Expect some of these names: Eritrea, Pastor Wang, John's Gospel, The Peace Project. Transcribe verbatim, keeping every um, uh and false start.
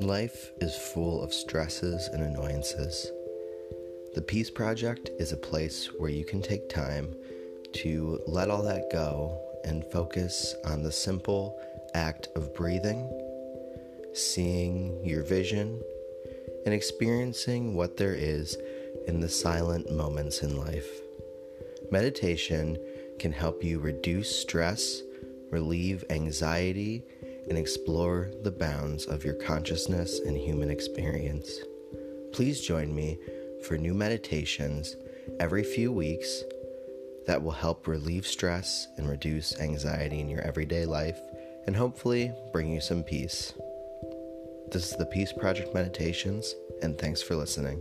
Life is full of stresses and annoyances. The Peace Project is a place where you can take time to let all that go and focus on the simple act of breathing, seeing your vision, and experiencing what there is in the silent moments in life. Meditation can help you reduce stress, relieve anxiety, and explore the bounds of your consciousness and human experience. Please join me for new meditations every few weeks that will help relieve stress and reduce anxiety in your everyday life and hopefully bring you some peace. This is the Peace Project Meditations, and thanks for listening.